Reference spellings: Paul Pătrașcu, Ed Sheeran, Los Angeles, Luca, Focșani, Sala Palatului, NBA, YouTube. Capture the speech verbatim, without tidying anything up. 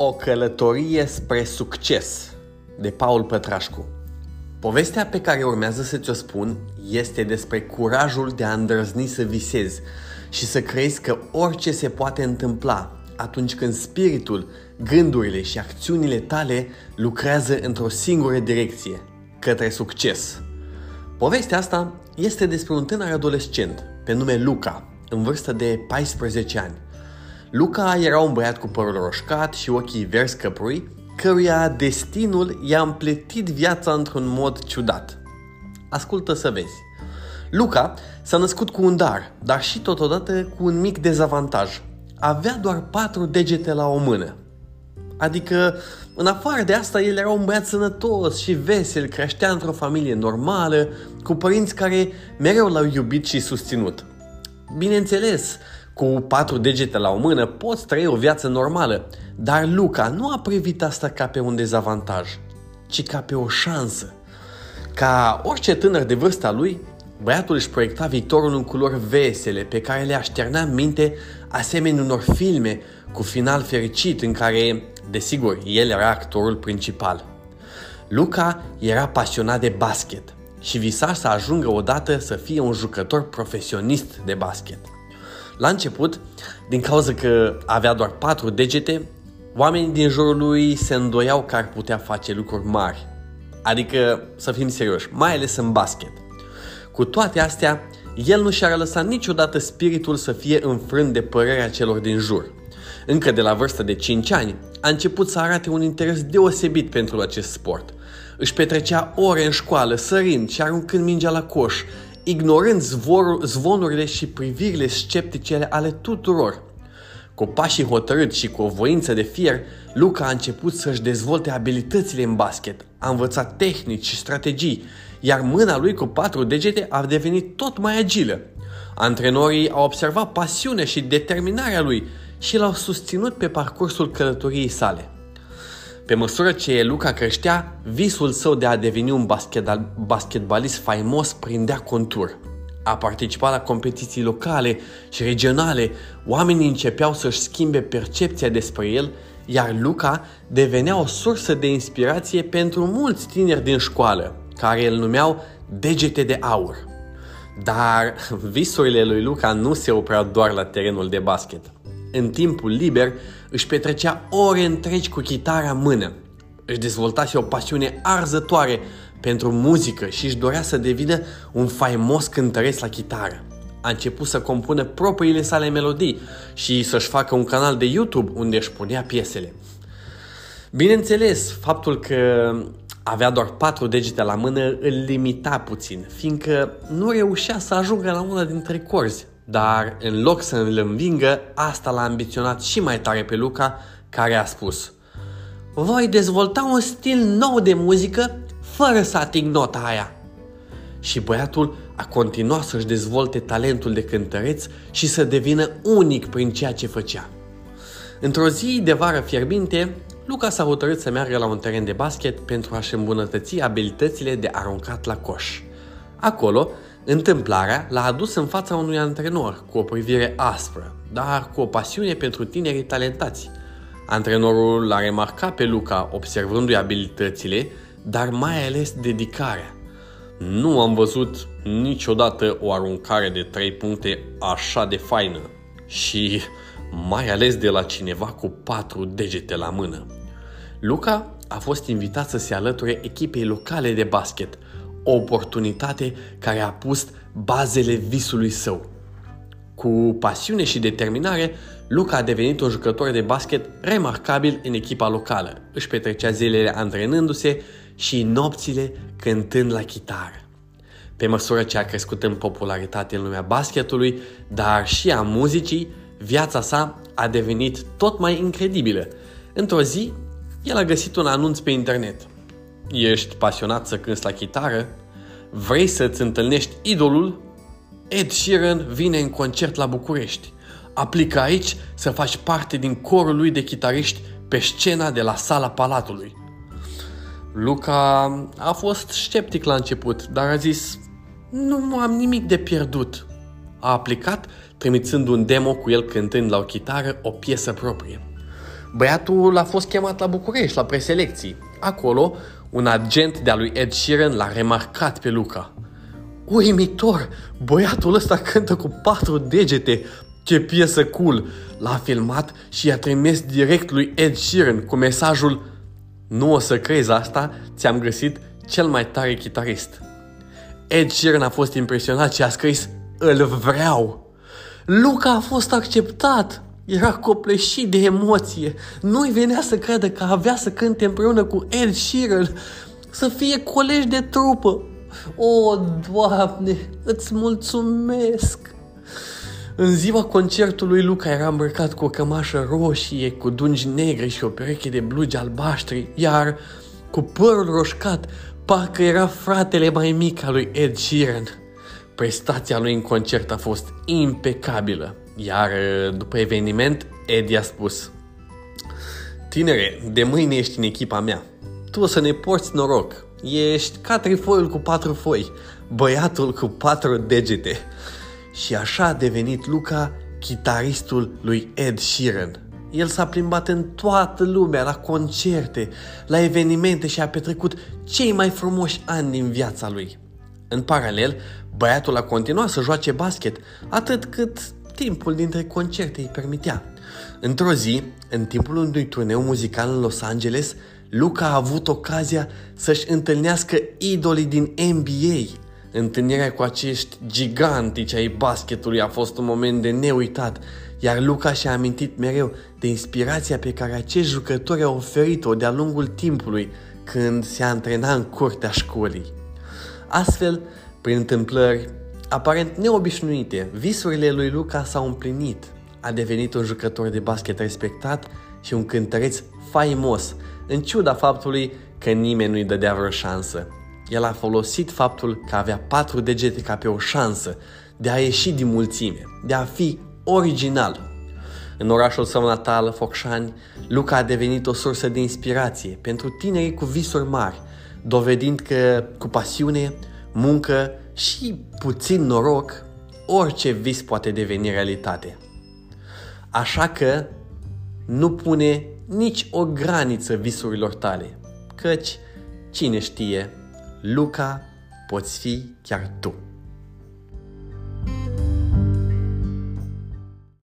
O călătorie spre succes de Paul Pătrașcu. Povestea pe care urmează să ți-o spun este despre curajul de a îndrăzni să visezi și să crezi că orice se poate întâmpla atunci când spiritul, gândurile și acțiunile tale lucrează într-o singură direcție, către succes. Povestea asta este despre un tânăr adolescent pe nume Luca, în vârstă de paisprezece ani. Luca era un băiat cu părul roșcat și ochii verzi căprui, căruia destinul i-a împletit viața într-un mod ciudat. Ascultă să vezi. Luca s-a născut cu un dar, dar și totodată cu un mic dezavantaj. Avea doar patru degete la o mână. Adică, în afară de asta, el era un băiat sănătos și vesel, creștea într-o familie normală, cu părinți care mereu l-au iubit și susținut. Bineînțeles, cu patru degete la o mână poți trăi o viață normală, dar Luca nu a privit asta ca pe un dezavantaj, ci ca pe o șansă. Ca orice tânăr de vârsta lui, băiatul își proiecta viitorul în culori vesele pe care le așterna în minte, asemenea unor filme cu final fericit în care, desigur, el era actorul principal. Luca era pasionat de basket și visa să ajungă odată să fie un jucător profesionist de basket. La început, din cauza că avea doar patru degete, oamenii din jurul lui se îndoiau că ar putea face lucruri mari. Adică, să fim serioși, mai ales în basket. Cu toate astea, el nu și-a lăsat niciodată spiritul să fie înfrânt de părerea celor din jur. Încă de la vârsta de cinci ani, a început să arate un interes deosebit pentru acest sport. Își petrecea ore în școală, sărind și aruncând mingea la coș, ignorând zvor- zvonurile și privirile sceptice ale tuturor. Cu pașii hotărâți și cu o voință de fier, Luca a început să-și dezvolte abilitățile în basket, a învățat tehnici și strategii, iar mâna lui cu patru degete a devenit tot mai agilă. Antrenorii au observat pasiunea și determinarea lui și l-au susținut pe parcursul călătoriei sale. Pe măsură ce Luca creștea, visul său de a deveni un basketbalist faimos prindea contur. A participat la competiții locale și regionale, oamenii începeau să-și schimbe percepția despre el, iar Luca devenea o sursă de inspirație pentru mulți tineri din școală, care îl numeau degete de aur. Dar visurile lui Luca nu se opreau doar la terenul de basket. În timpul liber își petrecea ore întregi cu chitara în mână. Își dezvoltase o pasiune arzătoare pentru muzică și își dorea să devină un faimos cântăreț la chitară. A început să compună propriile sale melodii și să-și facă un canal de YouTube unde își punea piesele. Bineînțeles, faptul că avea doar patru degete la mână îl limita puțin, fiindcă nu reușea să ajungă la una dintre corzi. Dar, în loc să îl învingă, asta l-a ambiționat și mai tare pe Luca, care a spus: "Voi dezvolta un stil nou de muzică fără să ating nota aia." Și băiatul a continuat să-și dezvolte talentul de cântăreț și să devină unic prin ceea ce făcea. Într-o zi de vară fierbinte, Luca s-a hotărât să meargă la un teren de basket pentru a-și îmbunătăți abilitățile de aruncat la coș. Acolo, întâmplarea l-a adus în fața unui antrenor cu o privire aspră, dar cu o pasiune pentru tinerii talentați. Antrenorul l-a remarcat pe Luca observându-i abilitățile, dar mai ales dedicarea. "Nu am văzut niciodată o aruncare de trei puncte așa de faină și mai ales de la cineva cu patru degete la mână." Luca a fost invitat să se alăture echipei locale de basket, o oportunitate care a pus bazele visului său. Cu pasiune și determinare, Luca a devenit un jucător de basket remarcabil în echipa locală. Își petrecea zilele antrenându-se și nopțile cântând la chitară. Pe măsură ce a crescut în popularitate în lumea basketului, dar și a muzicii, viața sa a devenit tot mai incredibilă. Într-o zi, el a găsit un anunț pe internet. "Ești pasionat să cânți la chitară? Vrei să-ți întâlnești idolul? Ed Sheeran vine în concert la București. Aplică aici să faci parte din corul lui de chitariști pe scena de la Sala Palatului." Luca a fost sceptic la început, dar a zis: "Nu am nimic de pierdut." A aplicat, trimițând un demo cu el cântând la o chitară o piesă proprie. Băiatul l-a fost chemat la București, la preselecții. Acolo, un agent de-a lui Ed Sheeran l-a remarcat pe Luca. Uimitor! Băiatul ăsta cântă cu patru degete! Ce piesă cool! L-a filmat și i-a trimis direct lui Ed Sheeran cu mesajul: nu o să crezi asta, ți-am găsit cel mai tare chitarist. Ed Sheeran a fost impresionat și a scris: îl vreau! Luca a fost acceptat! Era copleșit de emoție. Nu-i venea să creadă că avea să cânte împreună cu Ed Sheeran, să fie colegi de trupă. O, Doamne, îți mulțumesc! În ziua concertului, Luca era îmbrăcat cu o cămașă roșie, cu dungi negre și o pereche de blugi albaștri, iar cu părul roșcat, parcă era fratele mai mic al lui Ed Sheeran. Prestația lui în concert a fost impecabilă, iar după eveniment, Ed i-a spus: tinere, de mâine ești în echipa mea. Tu o să ne porți noroc. Ești ca trifoiul cu patru foi, băiatul cu patru degete. Și așa a devenit Luca chitaristul lui Ed Sheeran. El s-a plimbat în toată lumea, la concerte, la evenimente și a petrecut cei mai frumoși ani din viața lui. În paralel, băiatul a continuat să joace basket, atât cât timpul dintre concerte îi permitea. Într-o zi, în timpul unui turneu muzical în Los Angeles, Luca a avut ocazia să-și întâlnească idolii din N B A. Întâlnirea cu acești gigantici ai basketului a fost un moment de neuitat, iar Luca și-a amintit mereu de inspirația pe care acești jucători au oferit-o de-a lungul timpului când se antrena în curtea școlii. Astfel, prin întâmplări aparent neobișnuite, visurile lui Luca s-au împlinit. A devenit un jucător de basket respectat și un cântăreț faimos, în ciuda faptului că nimeni nu-i dădea vreo șansă. El a folosit faptul că avea patru degete ca pe o șansă de a ieși din mulțime, de a fi original. În orașul său natal, Focșani, Luca a devenit o sursă de inspirație pentru tinerii cu visuri mari, dovedind că cu pasiune, muncă și puțin noroc, orice vis poate deveni realitate. Așa că nu pune nici o graniță visurilor tale, căci, cine știe, Luca, poți fi chiar tu.